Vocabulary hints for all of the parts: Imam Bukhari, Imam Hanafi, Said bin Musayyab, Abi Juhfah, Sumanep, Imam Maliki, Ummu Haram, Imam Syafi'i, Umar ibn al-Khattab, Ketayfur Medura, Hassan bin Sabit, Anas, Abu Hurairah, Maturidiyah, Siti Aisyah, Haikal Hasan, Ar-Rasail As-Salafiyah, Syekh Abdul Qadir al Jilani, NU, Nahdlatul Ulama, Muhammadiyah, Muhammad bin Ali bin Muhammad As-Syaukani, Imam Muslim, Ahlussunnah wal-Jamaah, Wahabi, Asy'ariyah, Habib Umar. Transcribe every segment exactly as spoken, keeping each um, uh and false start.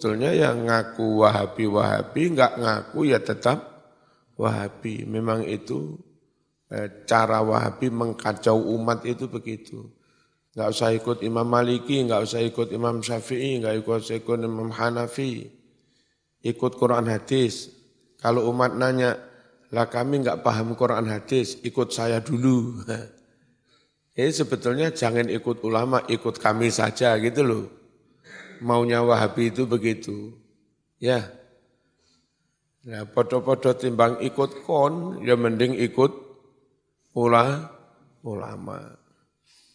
Sebetulnya yang ngaku Wahabi-Wahabi, enggak ngaku ya tetap Wahabi. Memang itu eh, cara Wahabi mengkacau umat itu begitu. Enggak usah ikut Imam Maliki, enggak usah ikut Imam Syafi'i, enggak ikut, ikut Imam Hanafi. Ikut Quran hadis. Kalau umat nanya, lah kami enggak paham Quran hadis, ikut saya dulu. Ini sebetulnya jangan ikut ulama, ikut kami saja gitu loh. Maunya Wahabi itu begitu. Ya. Nah, podo-podo timbang ikut kon, ya mending ikut ula, ulama.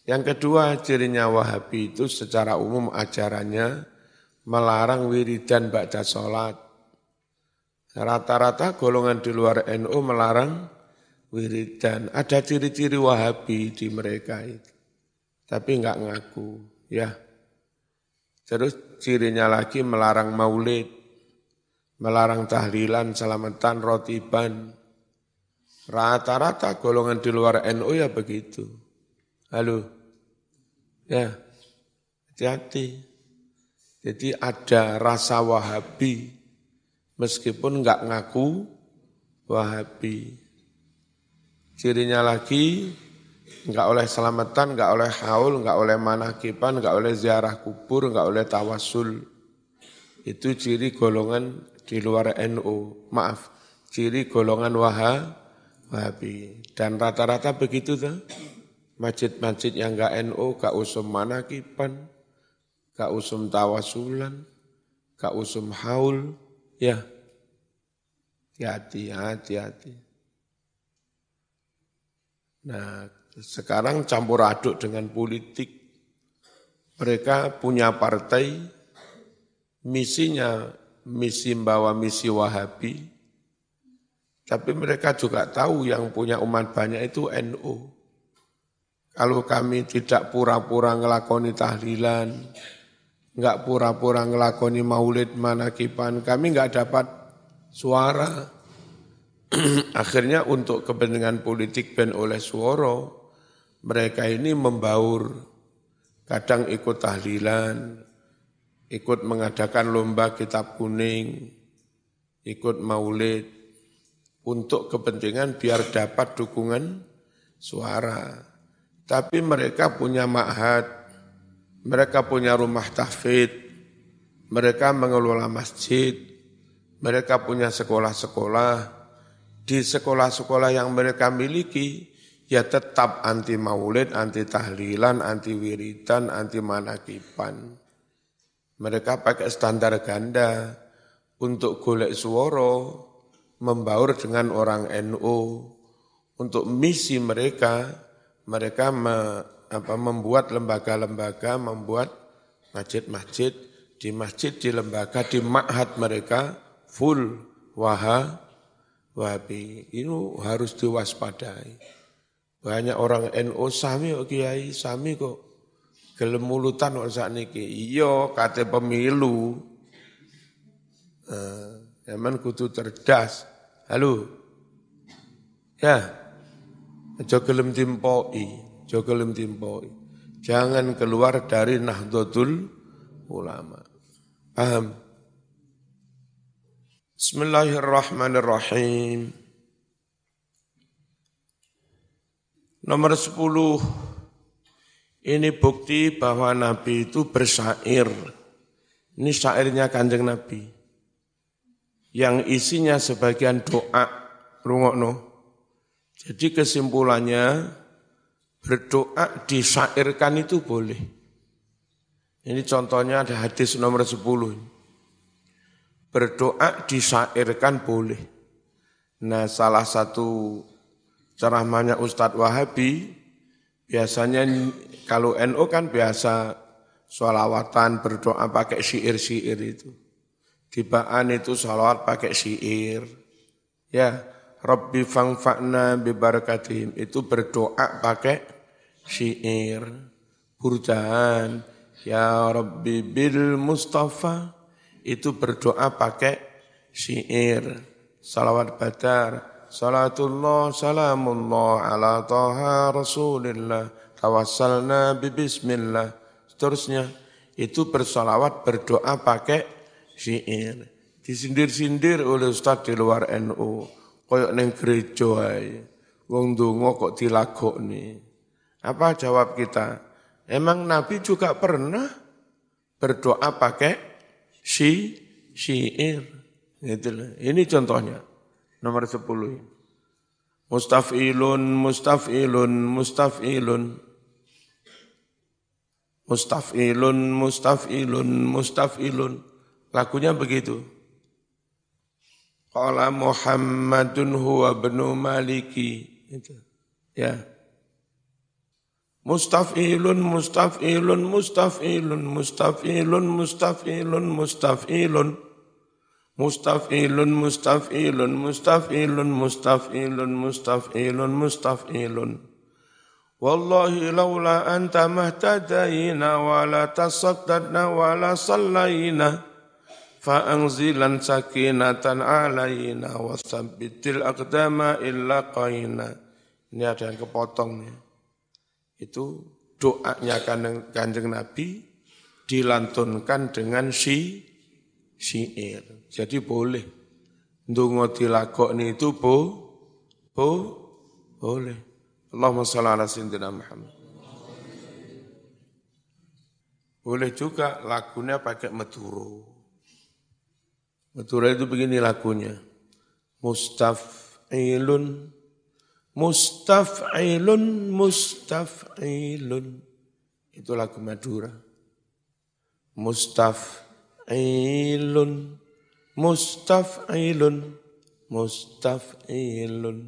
Yang kedua, cirinya Wahabi itu secara umum ajarannya melarang wiridan ba'da sholat. Rata-rata golongan di luar N U melarang wiridan. Ada ciri-ciri Wahabi di mereka itu. Tapi enggak ngaku, ya. Terus cirinya lagi melarang maulid, melarang tahlilan, selamatan, rotiban. Rata-rata golongan di luar N U ya begitu. Halo, ya, hati-hati. Jadi ada rasa Wahabi, meskipun enggak ngaku Wahabi. Cirinya lagi, enggak oleh selamatan, enggak oleh haul, enggak oleh manakipan, enggak oleh ziarah kubur, enggak oleh tawasul. Itu ciri golongan di luar N U. Maaf, ciri golongan Wahab, Wahabi. Dan rata-rata begitu tuh. Masjid-masjid yang enggak N U, enggak usum manakipan, enggak usum tawasulan, enggak usum haul. Ya, hati-hati, hati-hati. Nah, sekarang campur aduk dengan politik. Mereka punya partai, misinya misi membawa misi Wahabi, tapi mereka juga tahu yang punya umat banyak itu N U. Kalau kami tidak pura-pura ngelakoni tahlilan, enggak pura-pura ngelakoni maulid manakipan, kami enggak dapat suara. Akhirnya untuk kepentingan politik ben oleh suara, mereka ini membaur, kadang ikut tahlilan, ikut mengadakan lomba kitab kuning, ikut maulid, untuk kepentingan biar dapat dukungan suara. Tapi mereka punya ma'had, mereka punya rumah tahfidz, mereka mengelola masjid, mereka punya sekolah-sekolah. Di sekolah-sekolah yang mereka miliki, ya tetap anti maulid, anti tahlilan, anti wiridan, anti manakipan. Mereka pakai standar ganda untuk golek suara, membaur dengan orang N U. Untuk misi mereka, mereka me, apa, membuat lembaga-lembaga, membuat masjid-masjid. Di masjid, di lembaga, di ma'had mereka full waha, Wahabi. Ini harus diwaspadai. Banyak orang N U sami kok kiai, sami kok gelem mulutan kok sakniki. Iya, kate pemilu. Eh, zaman kudu cerdas. Halo. Ya. Aja gelem timpoki, aja gelem timpoki. Jangan keluar dari Nahdlatul Ulama. Paham? Bismillahirrahmanirrahim. Nomor sepuluh, ini bukti bahwa Nabi itu bersyair. Ini syairnya Kanjeng Nabi, yang isinya sebagian doa. Rungokno. Jadi kesimpulannya, berdoa disyairkan itu boleh. Ini contohnya ada hadis nomor sepuluh. Berdoa disyairkan boleh. Nah, salah satu ceramahnya Ustadz Wahabi, biasanya kalau N U kan biasa sholawatan berdoa pakai syair-syair itu. Tibaan itu sholawat pakai syair. Ya, Rabbi fangfa'na bibarakatihim, itu berdoa pakai syair. Burjahan, Ya Rabbi bil Mustafa, itu berdoa pakai syair. Salawat Badar, Salatullah salamullah ala taha rasulillah tawassalna bibismillah. Seterusnya, itu bersolawat berdoa pakai syair. Disindir-sindir oleh ustaz di luar N U. Koyok neng gereja ae. Wong ndonga kok dilagokne. Apa jawab kita? Emang Nabi juga pernah berdoa pakai si syair. Itulah. Ini contohnya. Nomor sepuluh. Mustaf'ilun, mustaf'ilun, mustaf'ilun. Mustaf'ilun, mustaf'ilun, mustaf'ilun. Lagunya begitu. Qala Muhammadun huwa bnu Maliki. Itu. Ya. Mustaf'ilun, mustaf'ilun, mustaf'ilun, mustaf'ilun, mustaf'ilun, mustaf'ilun. Mustaf'ilun, mustaf'ilun, mustaf'ilun, mustaf'ilun, mustaf'ilun, mustaf'ilun. Wallahi laula anta mahtadayna wa la tasaddadna wa la sallayna fa anzilan sakinatan alayna wa sabbitil aqdama illa qaina. Ini ada yang kepotong nih. Itu doanya Kanjeng Nabi dilantunkan dengan si syair. Jadi boleh ndonga dilagokne itu bo bo boleh. Allahumma shalli ala sayyidina Muhammad. Boleh juga lagunya pakai Medura. Medura itu begini lagunya. Mustaf'ilun, mustaf'ilun, mustaf'ilun. Itu lagu Madura. Mustaf'ilun, mustaf'ilun, mustaf'ilun.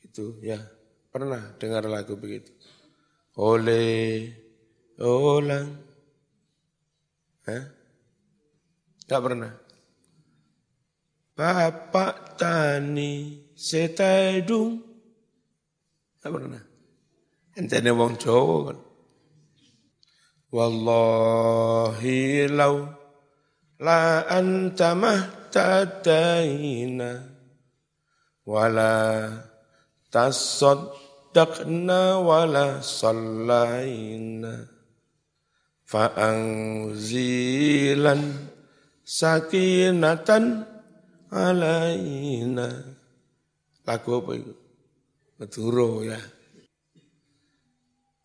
Itu ya. Pernah dengar lagu begitu. Oleh orang. Hah? Tak pernah. Bapak tani setedung. Tak pernah. Entene wong Jawa kan. Wallahi law la anta mahtadaina wala tasaddaqna wala sallaina fa anzilan sakinatan alaina. Lagu apa itu? Meduro ya.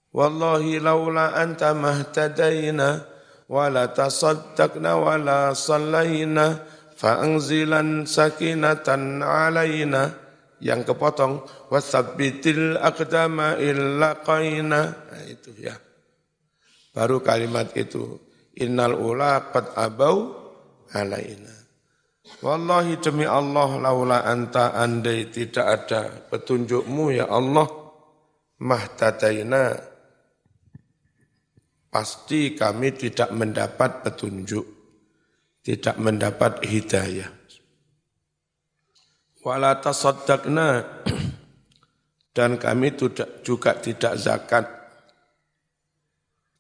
Wallahi laula anta mahtadaina wala tasaddaqna wala sallaina fa anzilan sakinatan alaina. Yang kepotong wasabbitil aqdama illa qaina. Nah, itu ya. Baru kalimat itu innal ula qad abau alaina. Wallahi demi Allah laula anta andai tidak ada petunjukmu ya Allah mahtadaina. Pasti kami tidak mendapat petunjuk, tidak mendapat hidayah. Wala tasaddaqna dan kami juga tidak zakat.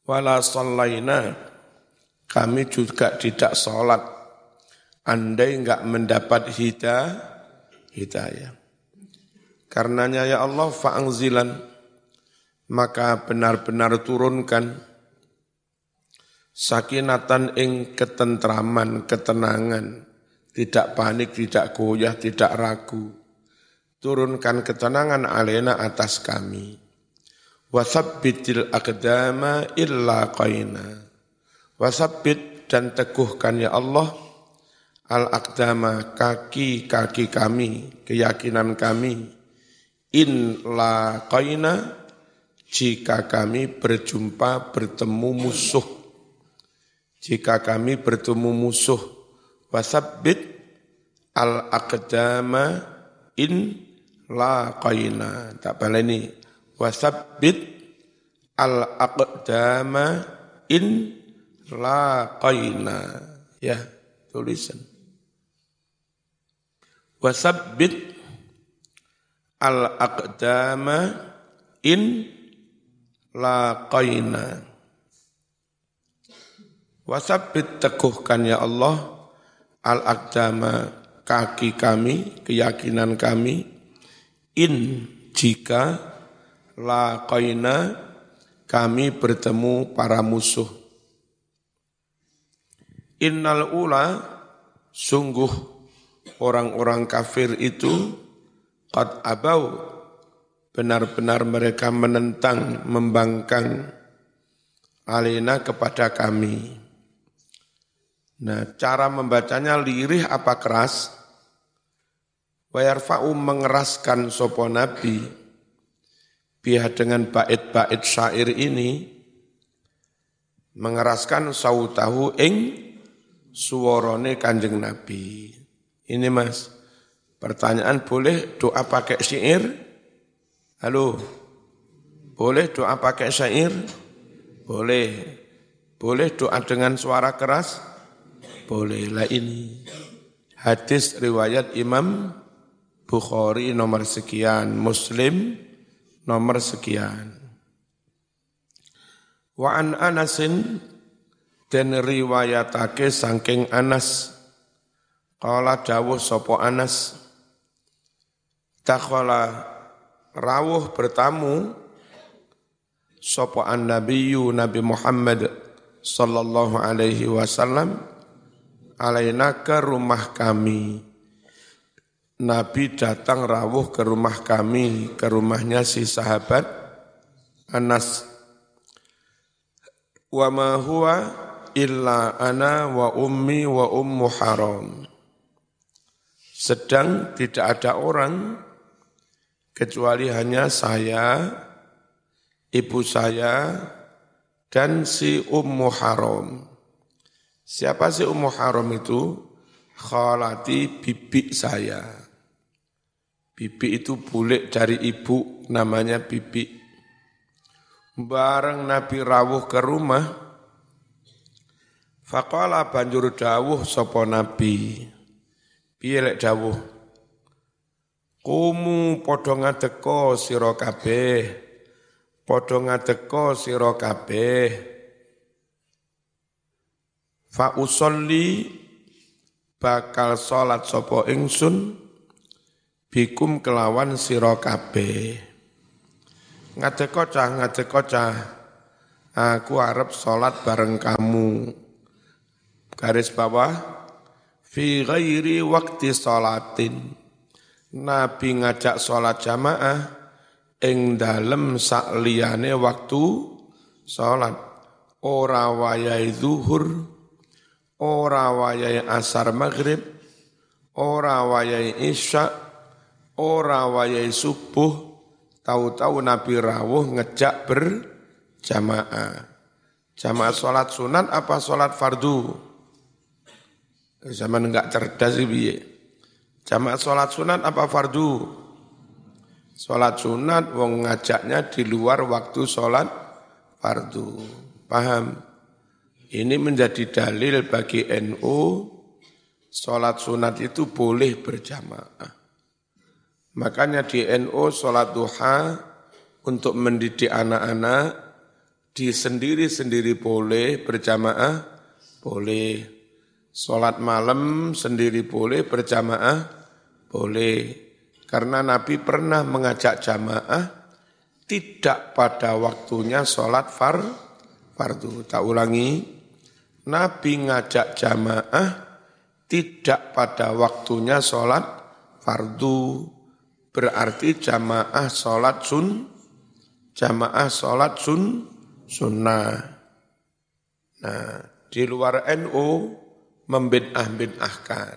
Wala sallaina kami juga tidak salat. Andai enggak mendapat hidayah. Karenanya ya Allah fa'angzilan maka benar-benar turunkan sakinatan ing ketentraman, ketenangan. Tidak panik, tidak goyah, tidak ragu. Turunkan ketenangan alaina atas kami. Wasabbitil aqdama illa qaina. Wasabbit dan teguhkan ya Allah al-aqdama kaki-kaki kami, keyakinan kami. In la qaina jika kami berjumpa bertemu musuh. Jika kami bertemu musuh. Wasabbit al-aqdama in laqaina. Tak balik ini. Wasabbit al-aqdama in laqaina. Ya, tulisan. Wasabbit al-aqdama in laqaina. Wasabbit teguhkan ya Allah al-aqdama kaki kami, keyakinan kami, in jika laqaina kami bertemu para musuh. Innal ula, sungguh orang-orang kafir itu qad abau, benar-benar mereka menentang, membangkang alaina kepada kami. Nah, cara membacanya lirih apa keras? Wayarfa'u, mengeraskan sopo Nabi, biha dengan bait-bait syair ini, mengeraskan sautahu ing suwarone kanjeng Nabi. Ini mas, pertanyaan, boleh doa pakai syair? Halo, boleh doa pakai syair? Boleh. Boleh doa dengan suara keras? Boleh. Lah ini hadis riwayat Imam Bukhari nomor sekian, Muslim nomor sekian. Wa an Anasin, dan riwayatake saking Anas, qala dawuh sapa Anas, takhala rawuh bertamu sapa annabiyyu Nabi Muhammad sallallahu alaihi wasallam alaina ke rumah kami. Nabi datang rawuh ke rumah kami, ke rumahnya si sahabat Anas. Wa ma huwa illa ana wa ummi wa ummu haram. Sedang tidak ada orang kecuali hanya saya, ibu saya, dan si Ummu Haram. Siapa si Ummu Haram itu? Khalati, bibi saya. Bibi itu bulik dari ibu, namanya bibi. Bareng Nabi rawuh ke rumah, faqala, banjur dawuh sapa Nabi. Piye lek dawuh? Kumu padha ngadeka sira kabeh, padha ngadeka sira kabeh. Fa usolli, bakal salat sapa ingsun, bikum kelawan sira kabeh. Ngadeka cah, ngadeka cah, aku arep salat bareng kamu. Garis bawah, fi ghairi waqti salatin. Nabi ngajak salat jamaah ing dalem sakliyane waktu salat. Ora wayai zuhur, ora wayai asar maghrib, ora wayai isya, ora wayai subuh. Tahu-tahu Nabi rawuh ngejak berjamaah. Jamaah sholat sunat apa sholat fardu? Zaman enggak cerdas sih. Jamaah sholat sunat apa fardu? Sholat sunat, wong ngajaknya di luar waktu sholat fardu. Paham? Ini menjadi dalil bagi N U, sholat sunat itu boleh berjamaah. Makanya di N U sholat duha untuk mendidik anak-anak, di sendiri-sendiri boleh, berjamaah boleh. Sholat malam sendiri boleh, berjamaah boleh. Karena Nabi pernah mengajak jamaah tidak pada waktunya sholat far, fardu. Tak ulangi, Nabi ngajak jamaah tidak pada waktunya sholat fardu. Berarti jamaah sholat sun, jamaah sholat sun, sunnah. Nah, di luar N U membid'ah-bid'ahkan.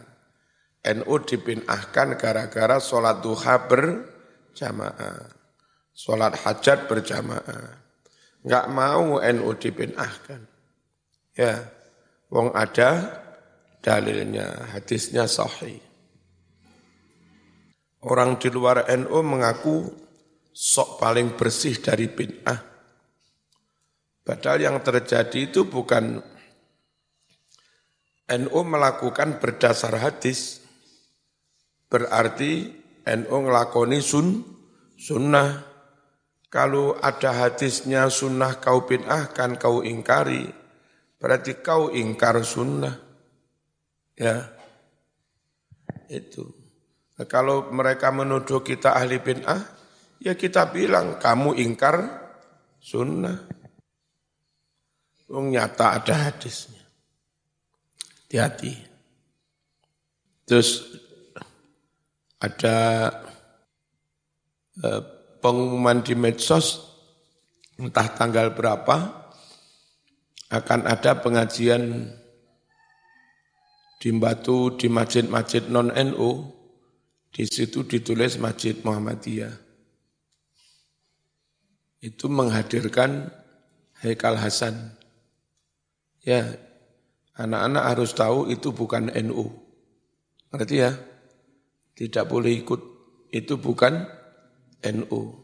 N U dibid'ahkan gara-gara sholat duha berjamaah, sholat hajat berjamaah. Enggak mau N U dibid'ahkan. Ya, wong ada dalilnya, hadisnya sahih. Orang di luar N U mengaku sok paling bersih dari bid'ah. Padahal yang terjadi itu bukan N U melakukan berdasar hadis. Berarti N U ngelakoni sun, sunnah. Kalau ada hadisnya sunnah kau bid'ahkan, kau ingkari, berarti kau ingkar sunnah. Ya, itu. Kalau mereka menuduh kita ahli bid'ah, ya kita bilang kamu ingkar sunnah. Nyata ada hadisnya. Hati-hati. Terus ada eh, pengumuman di medsos, entah tanggal berapa, akan ada pengajian di Batu, di masjid-masjid non-N U, di situ ditulis Masjid Muhammadiyah. Itu menghadirkan Haikal Hasan. Ya, anak-anak harus tahu itu bukan N U. Ngerti ya? Tidak boleh ikut, itu bukan N U.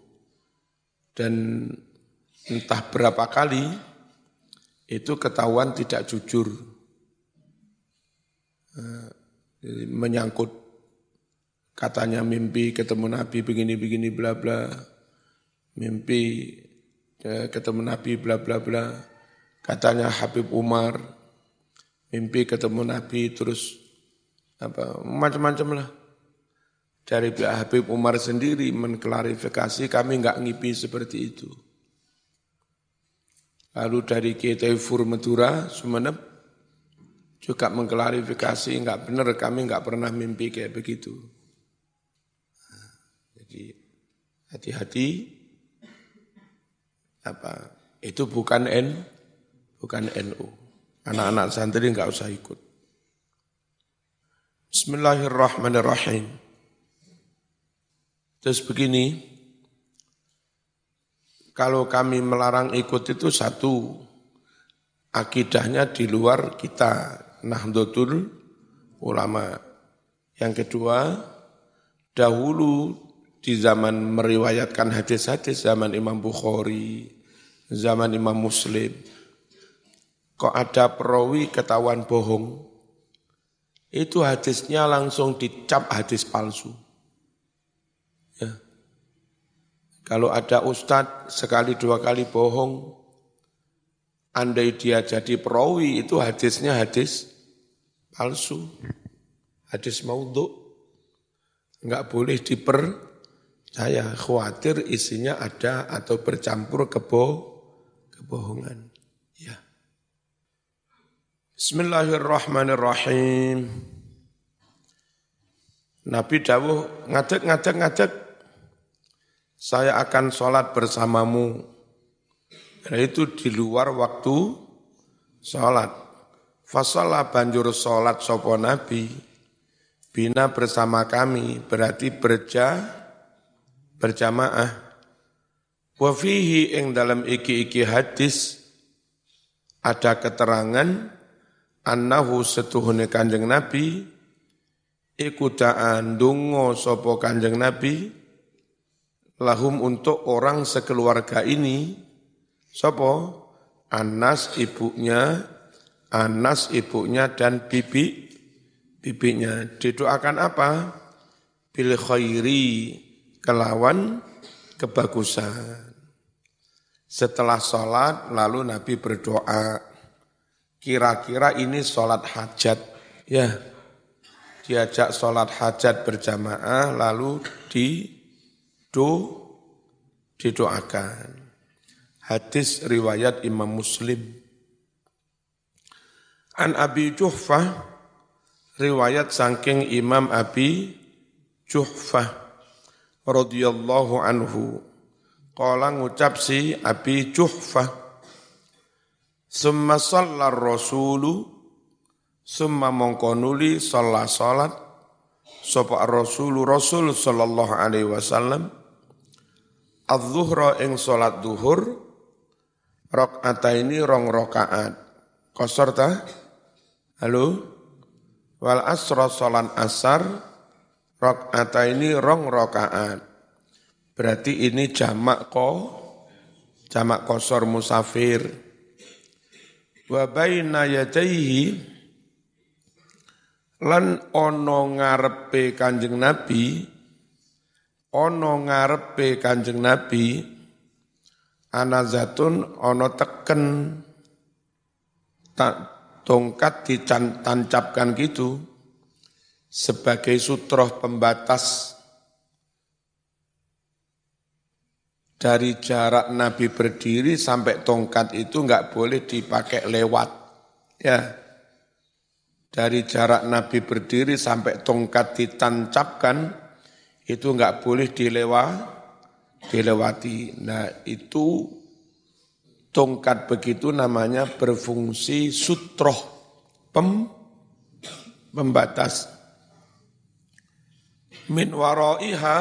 Dan entah berapa kali, itu ketahuan tidak jujur. Menyangkut katanya mimpi ketemu Nabi begini-begini bla bla, mimpi ketemu Nabi bla bla bla, katanya Habib Umar mimpi ketemu Nabi, terus apa macam-macam lah. Dari pihak Habib Umar sendiri mengklarifikasi, kami enggak ngipi seperti itu. Lalu dari Ketayfur Medura Sumanep juga mengklarifikasi, enggak benar, kami enggak pernah mimpi kayak begitu. Jadi hati-hati, apa itu bukan N, bukan N U. Anak-anak santri enggak usah ikut. Bismillahirrahmanirrahim. Terus begini, kalau kami melarang ikut itu satu, akidahnya di luar kita, Nahdlatul Ulama. Yang kedua, dahulu di zaman meriwayatkan hadis-hadis zaman Imam Bukhari, zaman Imam Muslim, kok ada perawi ketahuan bohong, itu hadisnya langsung dicap hadis palsu. Ya. Kalau ada ustadz sekali dua kali bohong, andai dia jadi perawi, itu hadisnya hadis palsu, hadis maudhu. Enggak boleh dipercaya, khawatir isinya ada atau bercampur kebo, kebohongan. Ya. Bismillahirrahmanirrahim. Nabi dawuh, ngadeg, ngadeg, ngadeg, saya akan sholat bersamamu. Dan itu di luar waktu sholat. Fasalah banjur sholat sopo Nabi, bina bersama kami, berarti berja, berjamaah. Wafihi ing dalam iki-iki hadis, ada keterangan, annahu setuhune kanjeng Nabi, ikudaan dungo sopo kanjeng Nabi, lahum untuk orang sekeluarga ini, sopo? Anas ibunya, Anas ibunya dan bibi, bibinya. Didoakan apa? Bil khairi, kelawan kebagusan. Setelah sholat, lalu Nabi berdoa. Kira-kira ini sholat hajat. Ya, diajak sholat hajat berjamaah, lalu dido, didoakan. Hadis riwayat Imam Muslim. An Abi Juhfah, riwayat saking Imam Abi Juhfah radhiyallahu anhu. Qala ngucap si Abi Juhfah, summa sallar rasulu, summa mongkonuli salat salat sapa rasulu rasul sallallahu alaihi wasallam, adzuhra ing salat zuhur, rakaataini rong rakaat. Qasar ta? Halo. Wal asra salat asar, rakaataini rong rakaat. Berarti ini jamak ko, jamak qasar musafir. Wa baina yadayhi, lan ono ngarepe kanjeng Nabi, ono ngarepe kanjeng Nabi, anazatun ono teken, tak tongkat ditancapkan gitu sebagai sutroh pembatas dari jarak Nabi berdiri sampai tongkat itu enggak boleh dipakai lewat. Ya, dari jarak Nabi berdiri sampai tongkat ditancapkan, itu enggak boleh dilewat, dilewati. Nah itu tongkat begitu namanya berfungsi sutroh, pem, pembatas. Min waraiha,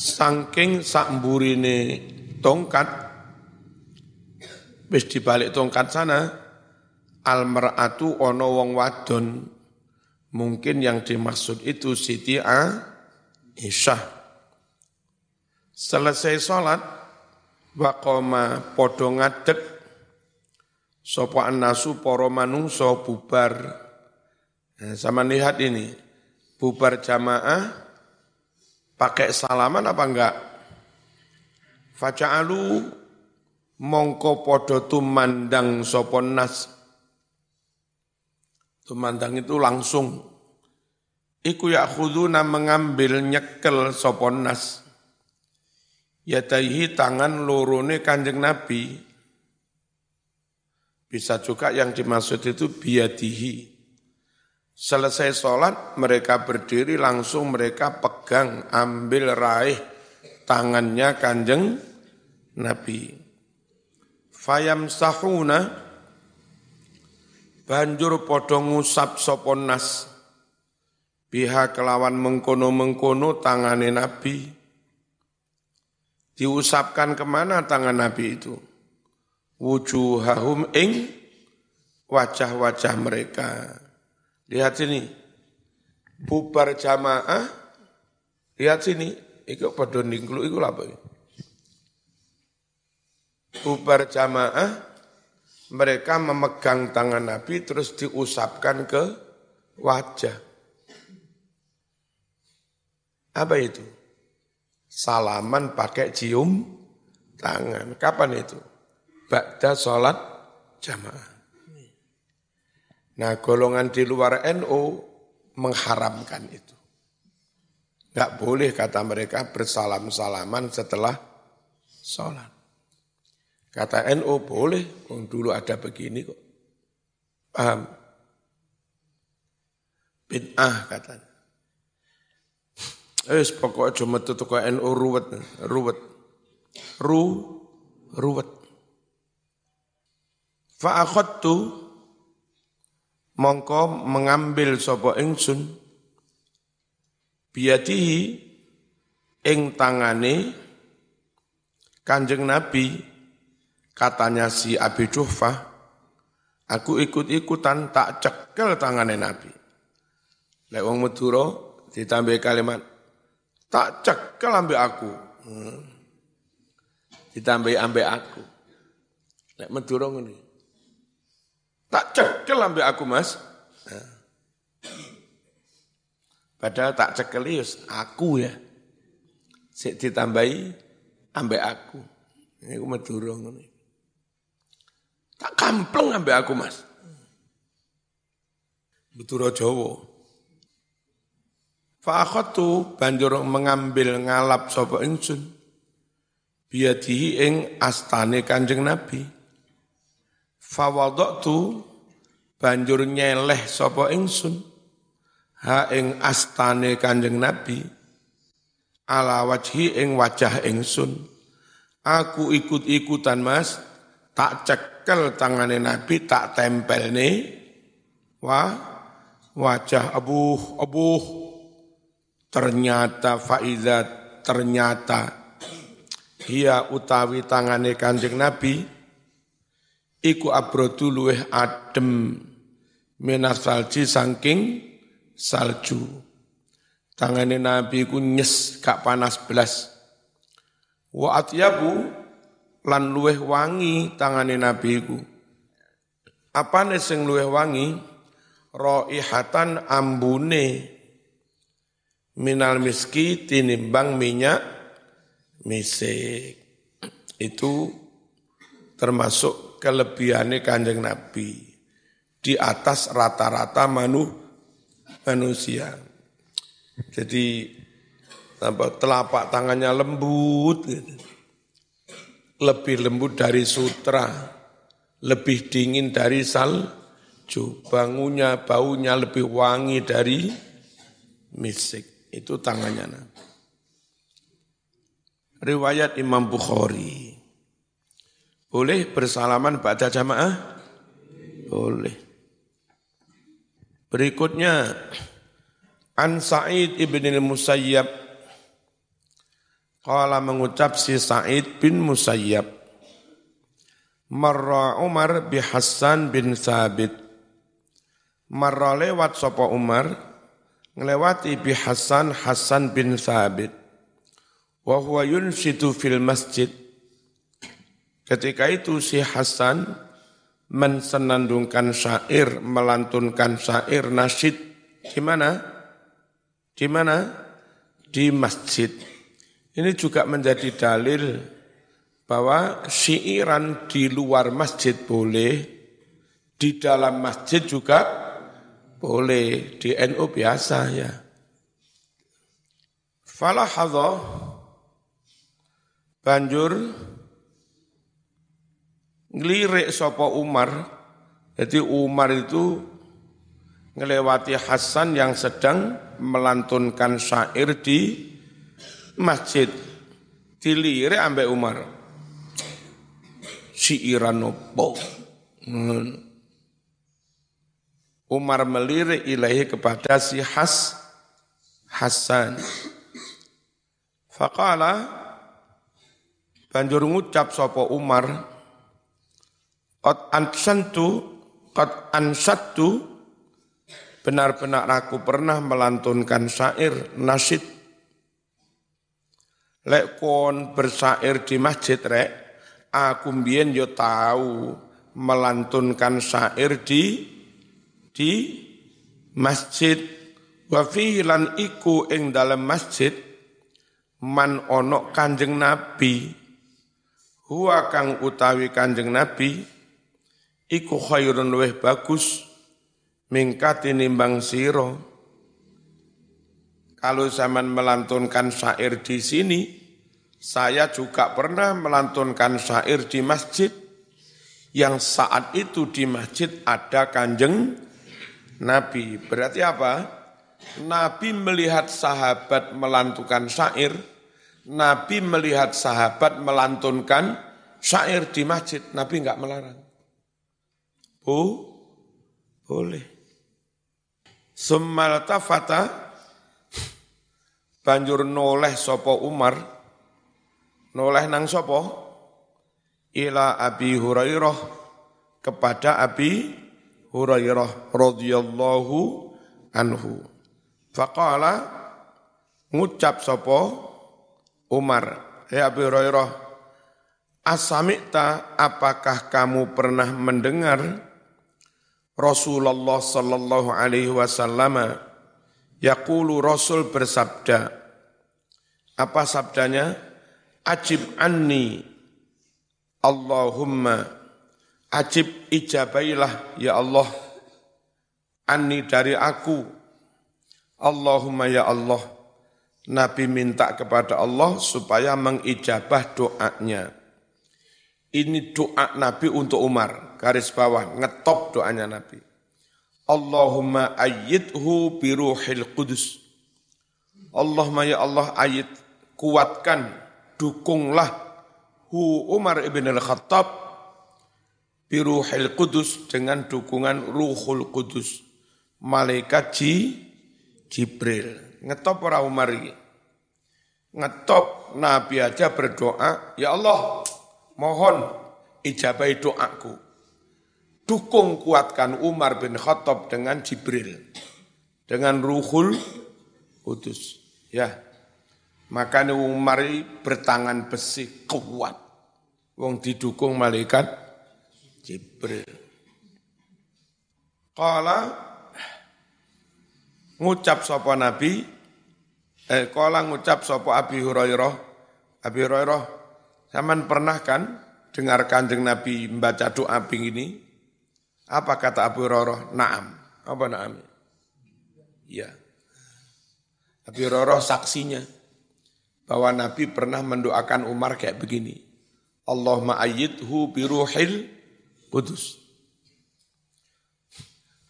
sangking sakmburine tongkat, wis dibalik tongkat sana, almeratu ono wong wadon, mungkin yang dimaksud itu Siti Aisyah. Selesai sholat, waqoma podo ngadeg, sopo anasu poro manungso bubar. Nah, sama lihat ini, bubar jamaah, pakai salaman apa enggak? Faja'alu mongko podo tumandang sopon nas. Tumandang itu langsung. Iku yakhuduna mengambil nyekel sopon nas. Yadaihi tangan lorone kanjeng Nabi. Bisa juga yang dimaksud itu biadihi. Selesai sholat, mereka berdiri, langsung mereka pegang, ambil raih tangannya kanjeng Nabi. Fayam sahuna, banjur podo ngusap sopon nas, biha kelawan mengkono-mengkono tangane Nabi. Diusapkan kemana tangan Nabi itu? Wujuhahum ing wajah-wajah mereka. Lihat sini, bubar jamaah, lihat sini, itu pada ningklu, itu apa? Bubar jamaah, mereka memegang tangan Nabi terus diusapkan ke wajah. Apa itu? Salaman pakai cium tangan. Kapan itu? Ba'da sholat jamaah. Nah, golongan di luar N U mengharamkan itu. Enggak boleh kata mereka bersalam-salaman setelah sholat. Kata N U boleh, oh, dulu ada begini kok. Paham? Bid'ah katanya. Eh, pokoknya cuma tutup ke N U ruwet, ruwet, ru, ruwet. Fa'akhadtu, mongko mengambil sapa ingsun biadihi ing tangane kanjeng Nabi. Katanya si Abi Juhfah, aku ikut-ikutan tak cekel tangane Nabi. Lek wong Madura ditambah kalimat tak cekel ambek aku. Hmm. Ditambah ambek aku. Lek Madura ngene. Tak cekel ambil aku mas. Nah. Padahal tak cekel yus, aku ya. Sik ditambahi ambil aku. Ini aku medurung. Tak kampleng ambil aku mas. Betul Jawa. Fa'akhadtu banjur mengambil ngalap sapa ingsun. Biadihi ing astane kanjeng Nabi. Fawadoktu banjur nyeleh sopo ingsun ha ing astane kanjeng Nabi ala wajhi ing wajah ingsun. Aku ikut-ikutan mas, tak cekel tangane Nabi, tak tempel nih wah wajah. Abuh abuh ternyata faizat, ternyata hiya utawi tangane kanjeng Nabi iku abrodu luweh adem minas salji saking salju. Tangane Nabi ku nyes gak panas belas. Wa atyabu lan luweh wangi tangane Nabi ku. Apane sing luweh wangi? Raihatan ambune minal miski tinimbang minyak misik. Itu termasuk kelebihannya kanjeng Nabi di atas rata-rata manu, manusia. Jadi telapak tangannya lembut, lebih lembut dari sutra, lebih dingin dari salju, bangunya, baunya lebih wangi dari misik. Itu tangannya. Riwayat Imam Bukhari. Boleh bersalaman ba'da jamaah? Boleh. Berikutnya, An Said Ibn al-Musayyab, qala mengucap si Said bin Musayyab, marra Umar bi Hassan bin Sabit. Marra lewat sapa Umar, ngelewati bi Hassan Hassan bin Sabit. Wa huwa yunsitu fil masjid. Ketika itu si Hassan mensenandungkan syair, melantunkan syair nasyid. Di mana? Di mana? Di masjid. Ini juga menjadi dalil bahwa syiiran di luar masjid boleh, di dalam masjid juga boleh, di N U biasa ya. Falahadha, banjur ngelirik sapa Umar, jadi Umar itu ngelewati Hasan yang sedang melantunkan syair di masjid, dilirik ambek Umar. Syiiran opo. Umar melirik ilahi kepada si Has Hasan. Faqala, banjur ngucap sapa Umar, qad ansantu qad ansattu, benar-benar aku pernah melantunkan syair nasyid. Lek kon bersair di masjid rek, aku mbien yo tahu melantunkan syair di di masjid. Wa fihi lan iku ing dalam masjid man onok Kanjeng Nabi, huwa kang utawi Kanjeng Nabi iku khairun luweh bagus mingkati nimbang siro. Kalau zaman melantunkan syair di sini, saya juga pernah melantunkan syair di masjid, yang saat itu di masjid ada Kanjeng Nabi. Berarti apa? Nabi melihat sahabat melantunkan syair, Nabi melihat sahabat melantunkan syair di masjid, Nabi enggak melarang. Oh, boleh. Summa tafata, banjur noleh sapa Umar, noleh nang sopo, ila Abi Hurairah, kepada Abi Hurairah radhiyallahu anhu. Faqala, ngucap sopo Umar, hey Abi Hurairah, as-sami'ta, apakah kamu pernah mendengar Rasulullah sallallahu alaihi wasallam yaqulu, Rasul bersabda. Apa sabdanya? Ajib anni Allahumma, ajib ijabailah ya Allah, anni dari aku, Allahumma ya Allah. Nabi minta kepada Allah supaya mengijabah doanya. Ini doa Nabi untuk Umar, garis bawah, ngetop doanya Nabi. Allahumma ayyidhu biruhil qudus, Allahumma ya Allah ayyid, kuatkan, dukunglah Hu Umar ibn al-Khattab biruhil Qudus, dengan dukungan Ruhul Qudus, malaikat Ji, Jibril. Ngetop para Umar ini. Ngetop, Nabi aja berdoa, ya Allah, mohon ijabai doaku. Dukung, kuatkan Umar bin Khattab dengan Jibril, dengan Ruhul Qudus. Ya. Makanya Umar bertangan besi kuat, wong didukung malaikat Jibril. Qala, ngucap sapa Nabi, eh qala ngucap sapa Abi Hurairah, Abi Hurairah, sampean pernah kan dengar Kanjeng Nabi membaca doa begini? Apa kata Abi Hurairah? Naam. Apa naam? Ya. Abi Hurairah saksinya bahwa Nabi pernah mendoakan Umar kayak begini. Allahumma ayyidhu biruhil Kudus.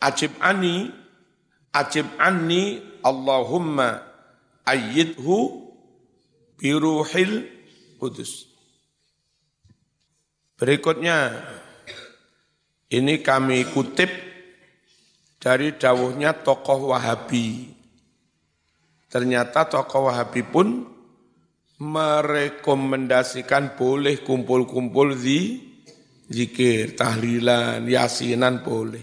Ajib anni, ajib anni, Allahumma ayyidhu biruhil Kudus. Berikutnya, ini kami kutip dari dawuhnya tokoh Wahabi. Ternyata tokoh Wahabi pun merekomendasikan boleh kumpul-kumpul di zikir, tahlilan, yasinan boleh.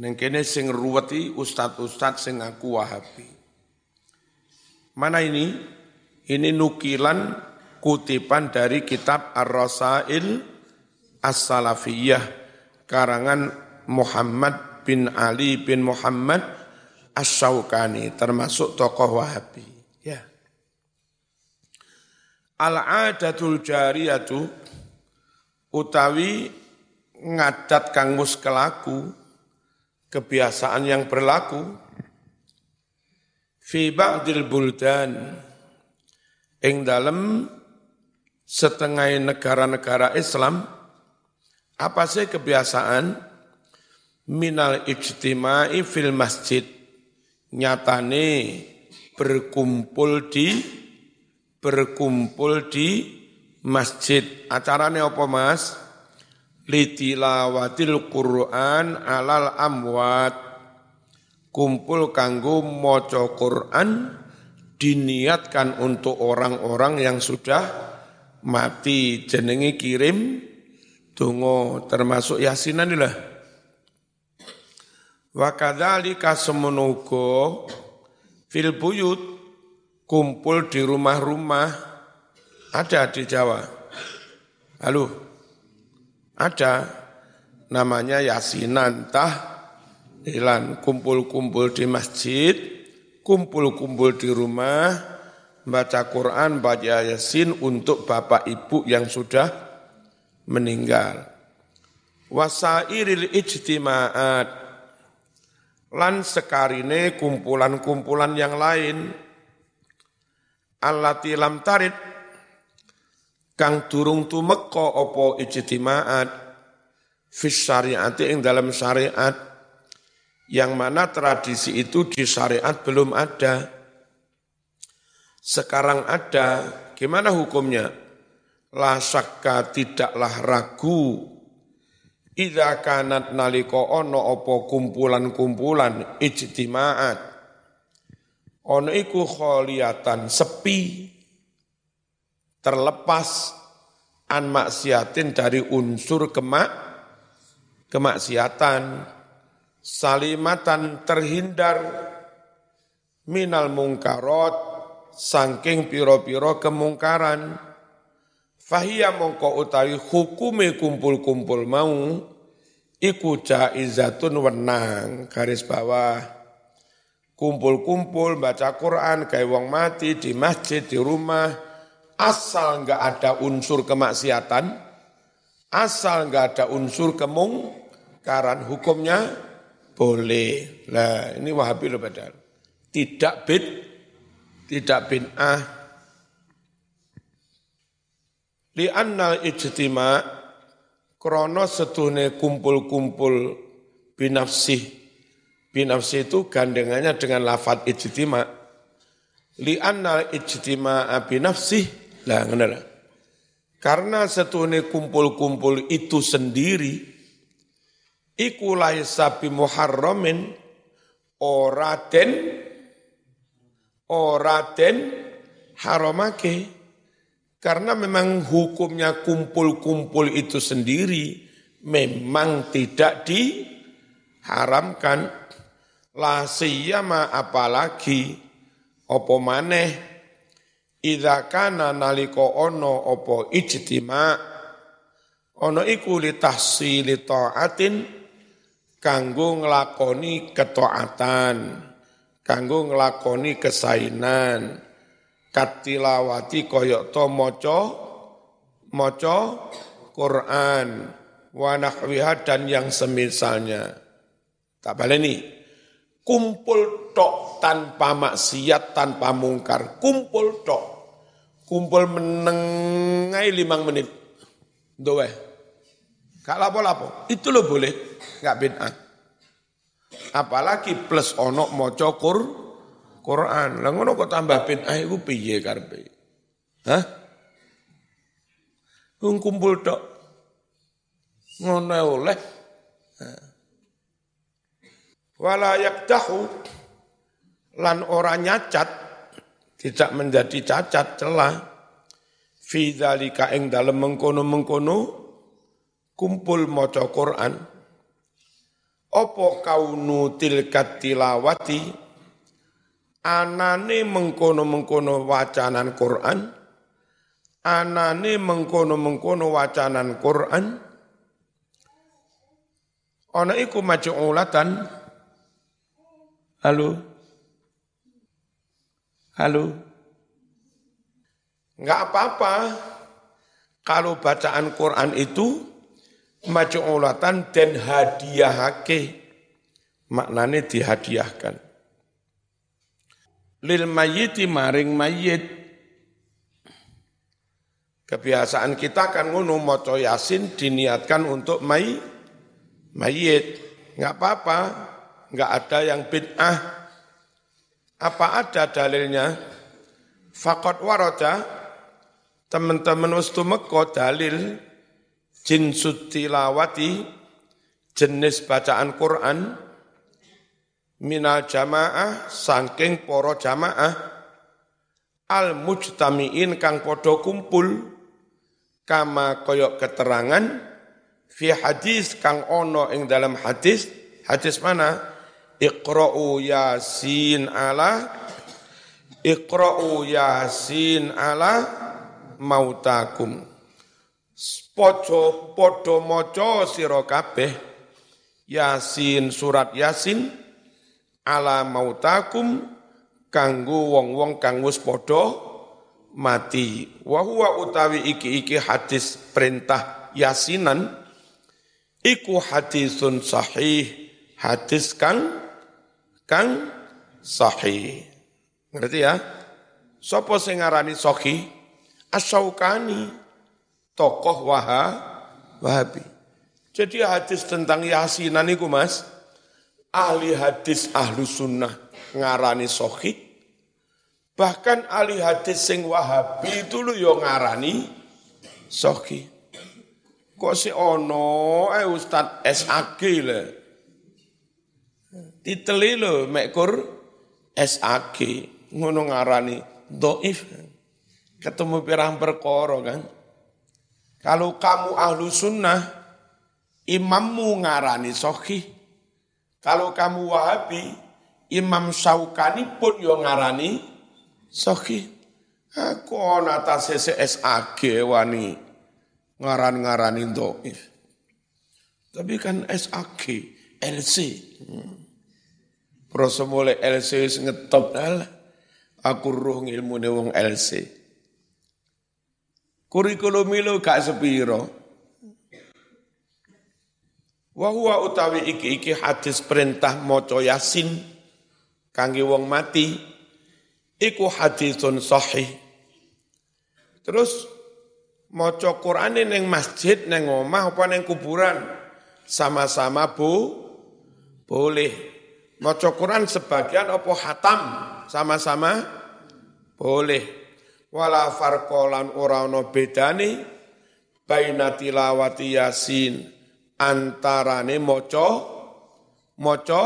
Neng kene sing ruweti ustad-ustad sing ngaku Wahabi. Mana ini? Ini nukilan kutipan dari kitab Ar-Rasail As-Salafiyah karangan Muhammad bin Ali bin Muhammad As-Syaukani, termasuk tokoh Wahabi. Ya. Al-'adatul jariyatu utawi ngadat kangmus kelaku, kebiasaan yang berlaku fi ba'dil buldan ing dalem setengah negara-negara Islam. Apa sih kebiasaan? Minal ijtima'i fil masjid, nyatane berkumpul di berkumpul di masjid. Acarane apa, Mas? Litilawatil Qur'an alal amwat, kumpul kanggo maca Qur'an diniatkan untuk orang-orang yang sudah mati, jenenge kirim donga, termasuk yasinan lah. Wa kadzalika semonogo fil buyut, kumpul di rumah-rumah. Ada di Jawa, halo, ada namanya yasinan, tahlilan, kumpul-kumpul di masjid, kumpul-kumpul di rumah, baca Quran, baca Yasin untuk bapak ibu yang sudah meninggal. Wasairil ijtima'at, lan sekarine kumpulan-kumpulan yang lain, allati lam tarid, kang durung tumeka apa ijtima'at, fi syariati ing dalam syariat, yang mana tradisi itu di syariat belum ada. Sekarang ada, gimana hukumnya? La syakka, tidaklah ragu, idza kanat nalika ana apa kumpulan-kumpulan ijtimaat, ana iku kholiyatan, sepi, terlepas an maksiatin, dari unsur kemak kemaksiatan, salimatan, terhindar minal mungkarot, sangking piro-piro kemungkaran. Fahiyya mongko utawi hukume kumpul-kumpul mau iku jaizatun, wenang, garis bawah. Kumpul-kumpul baca Quran, gawe wong mati di masjid, di rumah, asal enggak ada unsur kemaksiatan, asal enggak ada unsur kemungkaran, hukumnya boleh. Lah ini Wahabi lho padahal. Tidak bid Tidak bin'ah. Li'annal ijtima' krono seduhne kumpul-kumpul binafsih. Binafsih itu gandengannya dengan lafad ijtima'. Li'annal ijtima'a binafsih. Lah, ngerti. Karena seduhne kumpul-kumpul itu sendiri, iku laisa bimuharramin, ora den Ora den haramake, karena memang hukumnya kumpul-kumpul itu sendiri memang tidak diharamkan. La siyama apalagi apa maneh idza kana nalika ana apa ijtima, ana iku li tahsili taatin, kanggo nglakoni ketaatan, kanggo nglakoni kesainan, katilawati koyok to moco, moco Quran, wanahwiha dan yang semisalnya. Tak baleni, kumpul tok tanpa maksiat, tanpa mungkar, kumpul tok, kumpul menengai limang menit, doeh, Gak lapo-lapo. Itu lo boleh. Gak bid'ah. Apalagi plus ono maca Quran. Lah ngono kok tambah bid'ah iku piye karepe? Hah? Wong kumpul tok. Ngono oleh. Wala yaktahu lan ora nyacat, tidak menjadi cacat celah fi zalika ing dalem mengkono-mengkono kumpul maca Quran. Apa kaunu tilkat tilawati anane mengkono-mengkono wacanan Quran, anane mengkono-mengkono wacanan Quran ana iku maj'ulatan. Halo. Halo. Enggak apa-apa kalau bacaan Quran itu maj'ulatan dan hadiyahake. Maknane dihadiahkan. Lil mayyiti maring mayyit. Kebiasaan kita kan ngono maca Yasin diniatkan untuk may mayyit. Enggak apa-apa, enggak ada yang bid'ah. Apa ada dalilnya? Faqad warada, teman-teman ustumeko dalil jinsut tilawati, jenis bacaan Quran, minal jamaah, saking poro jamaah, al-mujtami'in kang podo kumpul, kama koyok keterangan, fi hadis kang ono ing dalam hadis, hadis mana? Iqra'u Yasin ala Iqra'u Yasin ala mautakum. Podo podo moco sira kabeh Yasin, surat Yasin ala mautakum kanggo wong-wong kang wis padha mati. Wa huwa utawi iki-iki hadis perintah Yasinan iku hadisun sahih, hadis kang Kang sahih. Ngerti ya? Sopo sing ngarani sahih? As-Syaukani, tokoh Wahabi. Jadi hadis tentang Yasinan iku, Mas, ahli hadis Ahlussunnah ngarani sahih. Bahkan ahli hadis sing Wahabi itu lho yo ngarani sahih. Kok si ono eh Ustaz S A G le. Titeli lho mekur S A G ngono ngarani dhaif ketemu pirang perkara kan. Kalau kamu ahlu sunnah imammu ngarani sahih. Kalau kamu Wahabi Imam Syaukani pun yo ngarani sahih. Aku ana tase S A G wani ngaran-ngarani dhaif. Tapi kan S A G L C. Proses mulai L C ngetop dal. Aku ruh ilmu ne wong L C. Kurikulum lo gak sepiro. Wa huwa utawi iki-iki hadis perintah maca Yasin kangge wong mati iku hadisun sahih. Terus maca Qur'ane ning masjid, ning omah apa ning kuburan sama-sama bu boleh. Maca Quran sebagian apa hatam sama-sama boleh. Wala farqolan ora ono bedane baina tilawati Yasin antarane maca maca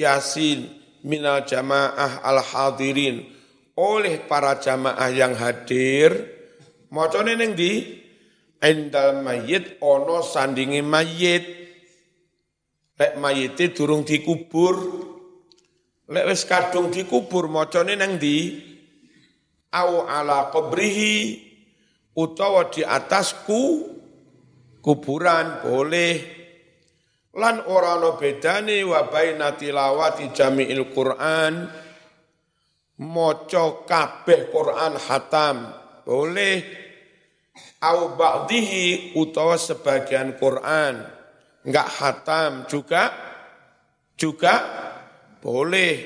Yasin minal jamaah al-hadirin oleh para jamaah yang hadir. Macane ning ndi? Endal mayit ono sandingi mayit. Lek mayite durung dikubur, lek wis kadung dikubur macane nang ndi? Au ala qabrihi utawa di atasku kuburan boleh. Lan ora ana bedane wa baina tilawati jami'il Qur'an maca kabeh Qur'an khatam boleh. Au ba'dihi utawa sebagian Qur'an enggak hatam juga, juga boleh.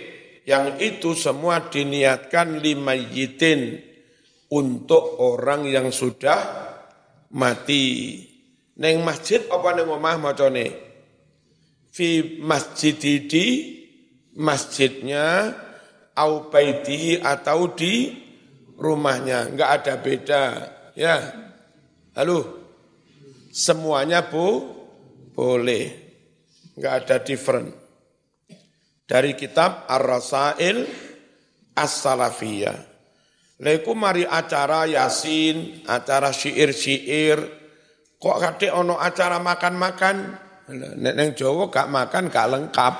Yang itu semua diniatkan lima yitin untuk orang yang sudah mati. Neng masjid apa neng omah macone? Fi masjididi masjidnya, au baiti atau di rumahnya, enggak ada beda, ya. Halo, semuanya bu boleh, enggak ada different. Dari kitab Ar-Rasail As-Salafiyah. Leku mari acara yasin, acara syair-syair. Kok kadek ono acara makan-makan? Neng Jawa gak makan gak lengkap.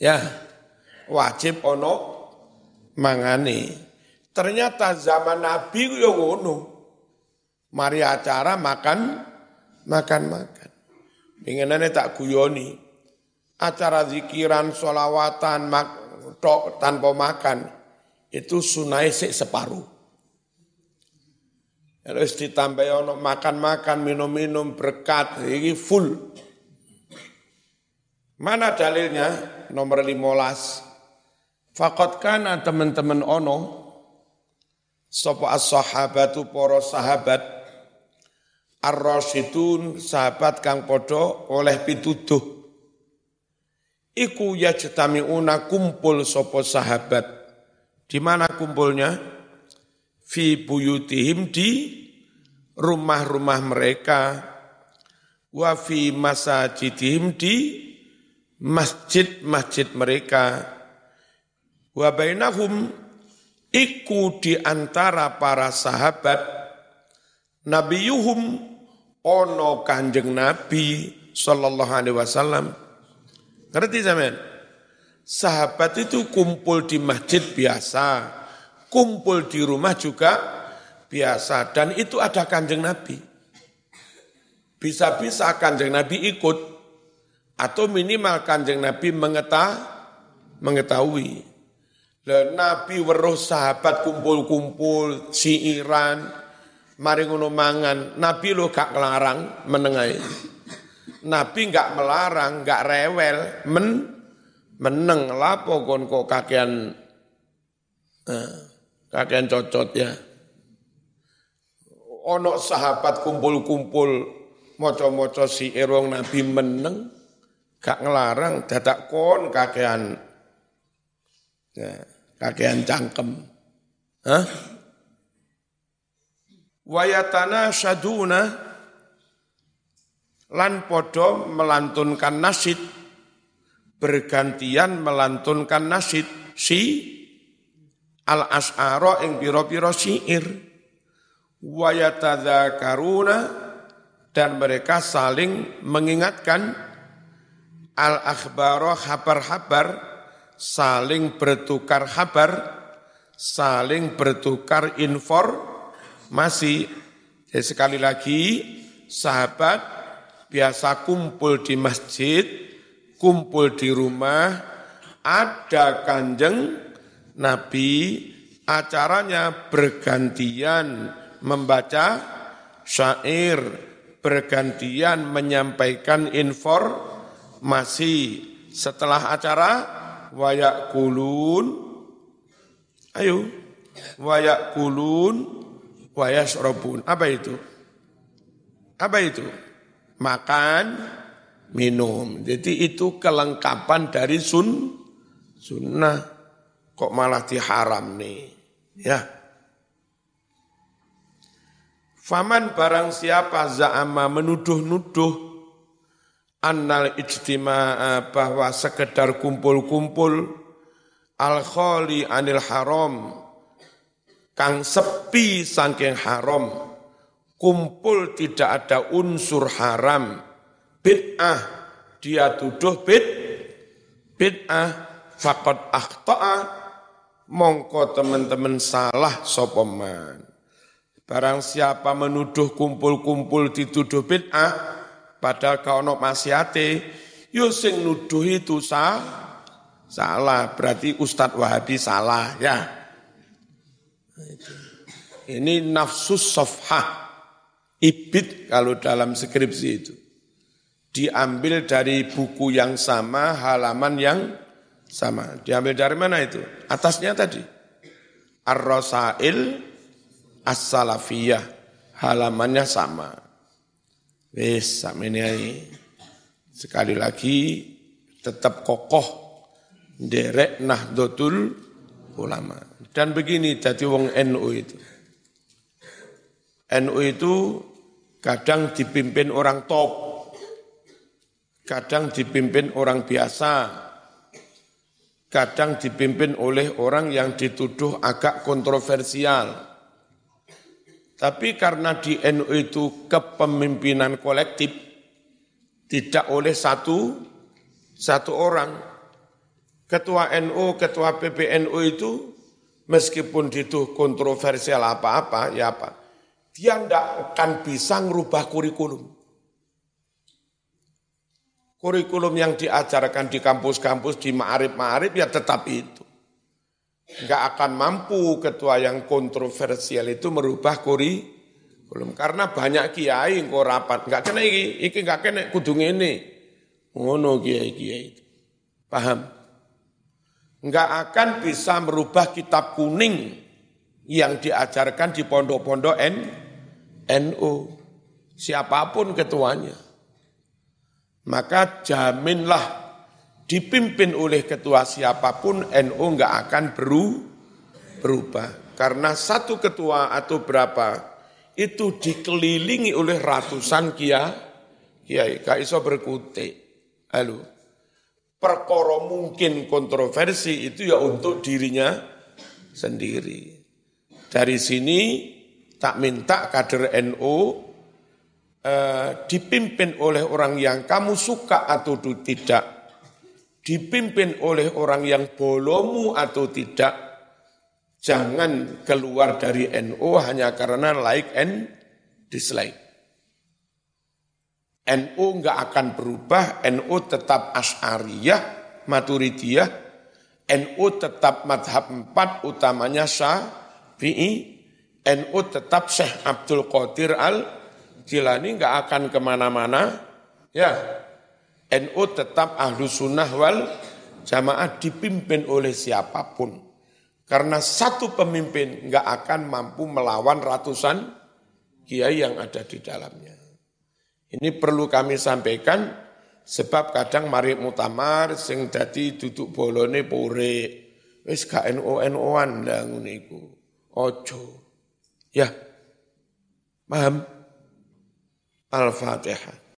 Ya, wajib ono mangani. Ternyata zaman Nabi yo ngono. Mari acara makan makan-makan. Pingenane tak guyoni. Acara zikiran, sholawatan, mak, tok tanpa makan. Itu sunai sik separuh. Terus ditambah ono makan-makan, minum-minum, berkat, ini full. Mana dalilnya? Nomor lima belas. Faqad kana teman-teman ono sapa as-sahabatu para sahabat ar-rasyidun sahabat kang padha oleh pituduh. Iku yajtami'una kumpul sapa sahabat. Di mana kumpulnya? Fi buyutihim di rumah-rumah mereka, wa fi masajidihim di masjid-masjid mereka, wa bainahum iku di antara para sahabat nabiyuhum ono kanjeng Nabi sallallahu alaihi wasallam. Ngerti sampean? Sahabat itu kumpul di masjid biasa, kumpul di rumah juga biasa, dan itu ada kanjeng Nabi. Bisa-bisa kanjeng Nabi ikut, atau minimal kanjeng Nabi mengetahui. Nabi weruh sahabat kumpul-kumpul, siiran, mari ngono mangan. Nabi lo gak ngelarang, menengai. Nabi gak melarang, gak rewel, men. Meneng lapo kon kok kakean eh, kakean cocot ya. Ono sahabat kumpul-kumpul maca-maca syair wong Nabi meneng gak ngelarang dadak kon kakean ya, kakean cangkem. Hah? Wayatana saduna lan padha melantunkan nasyid. Bergantian melantunkan nasyid si al-asy'ara ing pira-pira syair wa yatadzakaruna dan mereka saling mengingatkan al-akhbara khabar-khabar saling bertukar khabar saling bertukar informasi. Jadi sekali lagi sahabat biasa kumpul di masjid, kumpul di rumah, ada kanjeng Nabi, acaranya bergantian membaca syair, bergantian menyampaikan informasi. Setelah acara, wayak kulun, ayo, wayak kulun, wayas robun. Apa itu? Apa itu? Makan, minum. Jadi itu kelengkapan dari sun, sunnah. Kok malah diharam nih? Ya. Faman barang siapa za'ama menuduh-nuduh annal ijtima'a bahwa sekedar kumpul-kumpul al-khali anil haram kang sepi saking haram. Kumpul tidak ada unsur haram. Bid'ah, dia tuduh bid, bid'ah, faqad akhta'a, mongko teman-teman salah sopaman. Barang siapa menuduh kumpul-kumpul dituduh bid'ah, padahal kaono masyate, yo sing nuduh itu salah, salah, berarti Ustadz Wahabi salah, ya. Ini nafsus sofhah, ibid kalau dalam skripsi itu. Diambil dari buku yang sama, halaman yang sama. Diambil dari mana itu? Atasnya tadi. Ar-Rasail As-Salafiyah. Halamannya sama. Wis sakmene sekali lagi tetap kokoh derek Nahdlatul Ulama. Dan begini dadi wong N U itu. N U itu kadang dipimpin orang top, kadang dipimpin orang biasa, kadang dipimpin oleh orang yang dituduh agak kontroversial. Tapi karena di N U itu kepemimpinan kolektif, tidak oleh satu satu orang. Ketua N U, ketua P B N U itu meskipun dituduh kontroversial apa-apa, ya apa, dia tidak akan bisa merubah kurikulum. Kurikulum yang diajarkan di kampus-kampus, di ma'arif-ma'arif, ya tetap itu. Nggak akan mampu ketua yang kontroversial itu merubah kurikulum. Karena banyak kiai yang rapat, nggak kena ini, ini nggak kena kudung ini. Ngono kiai-kiai itu. Paham? Nggak akan bisa merubah kitab kuning yang diajarkan di pondok-pondok N U. Siapapun ketuanya. Maka jaminlah dipimpin oleh ketua siapapun N U nggak akan berubah. Karena satu ketua atau berapa itu dikelilingi oleh ratusan kiai. Gak iso berkutik. Halo. Perkara mungkin kontroversi itu ya untuk dirinya sendiri. Dari sini tak minta kader N U dipimpin oleh orang yang kamu suka atau tidak, dipimpin oleh orang yang bolomu atau tidak, jangan keluar dari N U hanya karena like and dislike. N U nggak akan berubah, N U tetap Asy'ariyah, Maturidiyah, N U tetap madhab empat utamanya Syafi'i, N U tetap Syekh Abdul Qadir al Jilani nggak akan kemana-mana, ya. N U tetap Ahlussunnah wal-Jamaah dipimpin oleh siapapun, karena satu pemimpin nggak akan mampu melawan ratusan kiai yang ada di dalamnya. Ini perlu kami sampaikan, sebab kadang mari mutamar sing dadi duduk bolone pore, wis gak N U N U-an lah ngono iku, ojo, ya, paham? Al-Fatihah.